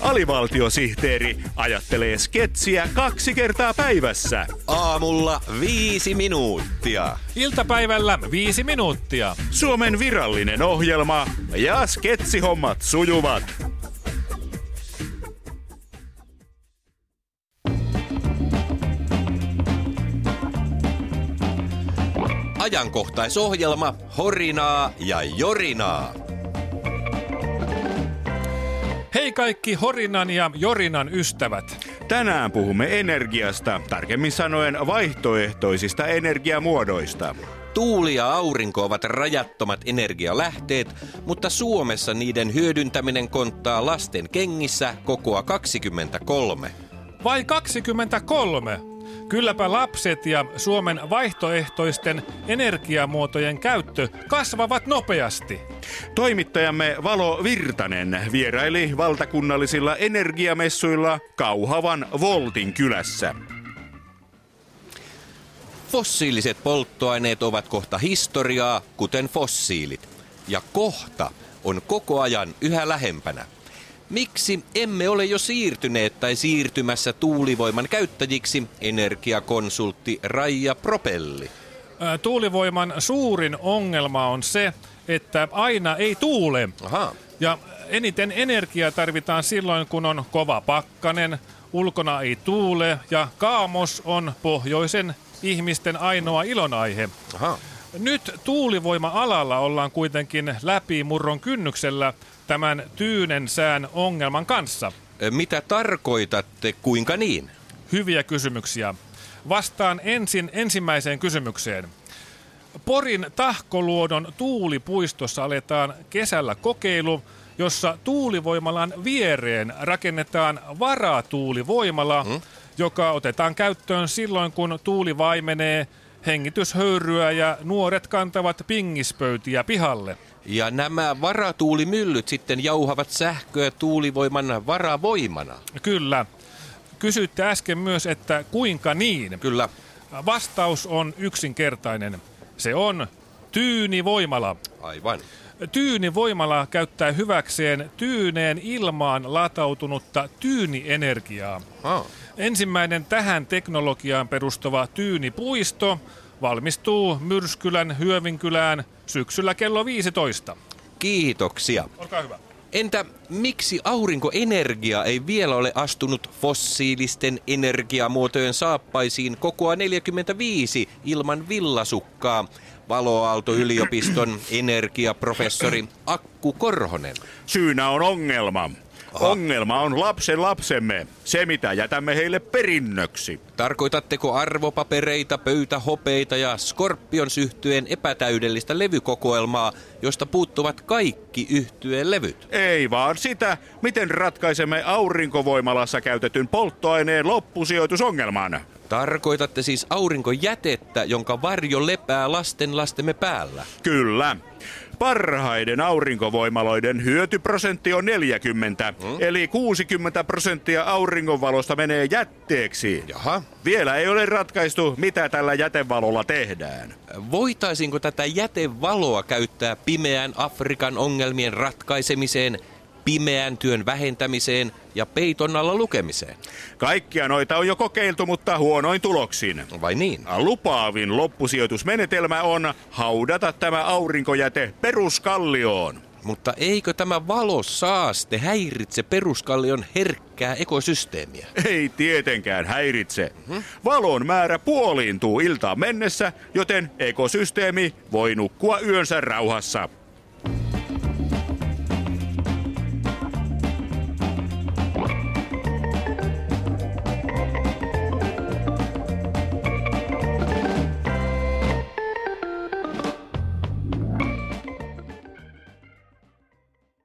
Alivaltiosihteeri ajattelee sketsiä 2 kertaa päivässä. Aamulla 5 minuuttia. Iltapäivällä 5 minuuttia. Suomen virallinen ohjelma ja sketsihommat sujuvat. Ajankohtaisohjelma Horinaa ja Jorinaa. Hei kaikki Horinan ja Jorinan ystävät. Tänään puhumme energiasta, tarkemmin sanoen vaihtoehtoisista energiamuodoista. Tuuli ja aurinko ovat rajattomat energialähteet, mutta Suomessa niiden hyödyntäminen konttaa lasten kengissä kokoa 23. Vai 23? Kylläpä lapset ja Suomen vaihtoehtoisten energiamuotojen käyttö kasvavat nopeasti. Toimittajamme Valo Virtanen vieraili valtakunnallisilla energiamessuilla Kauhavan Voltin kylässä. Fossiiliset polttoaineet ovat kohta historiaa, kuten fossiilit. Ja kohta on koko ajan yhä lähempänä. Miksi emme ole jo siirtyneet tai siirtymässä tuulivoiman käyttäjiksi, energiakonsultti Raija Propelli? Tuulivoiman suurin ongelma on se, että aina ei tuule. Aha. Ja eniten energiaa tarvitaan silloin, kun on kova pakkanen, ulkona ei tuule ja kaamos on pohjoisen ihmisten ainoa ilonaihe. Aha. Nyt tuulivoima-alalla ollaan kuitenkin läpimurron kynnyksellä tämän tyynen sään ongelman kanssa. Mitä tarkoitatte, kuinka niin? Hyviä kysymyksiä. Vastaan ensimmäiseen kysymykseen. Porin Tahkoluodon tuulipuistossa aletaan kesällä kokeilu, jossa tuulivoimalan viereen rakennetaan varatuulivoimala, joka otetaan käyttöön silloin, kun tuuli vaimenee, hengityshöyryä ja nuoret kantavat pingispöytiä pihalle. Ja nämä varatuulimyllyt sitten jauhavat sähköä tuulivoiman varavoimana. Kyllä. Kysytte äsken myös, että kuinka niin? Kyllä. Vastaus on yksinkertainen. Se on tyynivoimala. Aivan. Tyynivoimala käyttää hyväkseen tyyneen ilmaan latautunutta tyynienergiaa. Ah. Ensimmäinen tähän teknologiaan perustuva tyynipuisto valmistuu Myrskylän Hyövinkylään syksyllä kello 15. Kiitoksia. Olkaa hyvä. Entä miksi aurinkoenergia ei vielä ole astunut fossiilisten energiamuotojen saappaisiin kokoa 45 ilman villasukkaa? Valoaalto-yliopiston energiaprofessori Akku Korhonen. Syynä on ongelma. Aha. Ongelma on lapsen lapsemme, se mitä jätämme heille perinnöksi. Tarkoitatteko arvopapereita, pöytähopeita ja Skorpion-yhtyeen epätäydellistä levykokoelmaa, josta puuttuvat kaikki yhtyeen levyt? Ei vaan sitä, miten ratkaisemme aurinkovoimalassa käytetyn polttoaineen loppusijoitusongelman. Tarkoitatte siis aurinkojätettä, jonka varjo lepää lastenlastemme päällä? Kyllä. Parhaiden aurinkovoimaloiden hyötyprosentti on 40, eli 60% auringonvalosta menee jätteeksi. Jaha. Vielä ei ole ratkaistu, mitä tällä jätevalolla tehdään. Voitaisinko tätä jätevaloa käyttää pimeän Afrikan ongelmien ratkaisemiseen, pimeän työn vähentämiseen ja peiton alla lukemiseen? Kaikkia noita on jo kokeiltu, mutta huonoin tuloksin. Vai niin? Lupaavin loppusijoitusmenetelmä on haudata tämä aurinkojäte peruskallioon. Mutta eikö tämä valosaaste häiritse peruskallion herkkää ekosysteemiä? Ei tietenkään häiritse. Valon määrä puoliintuu iltaan mennessä, joten ekosysteemi voi nukkua yönsä rauhassa.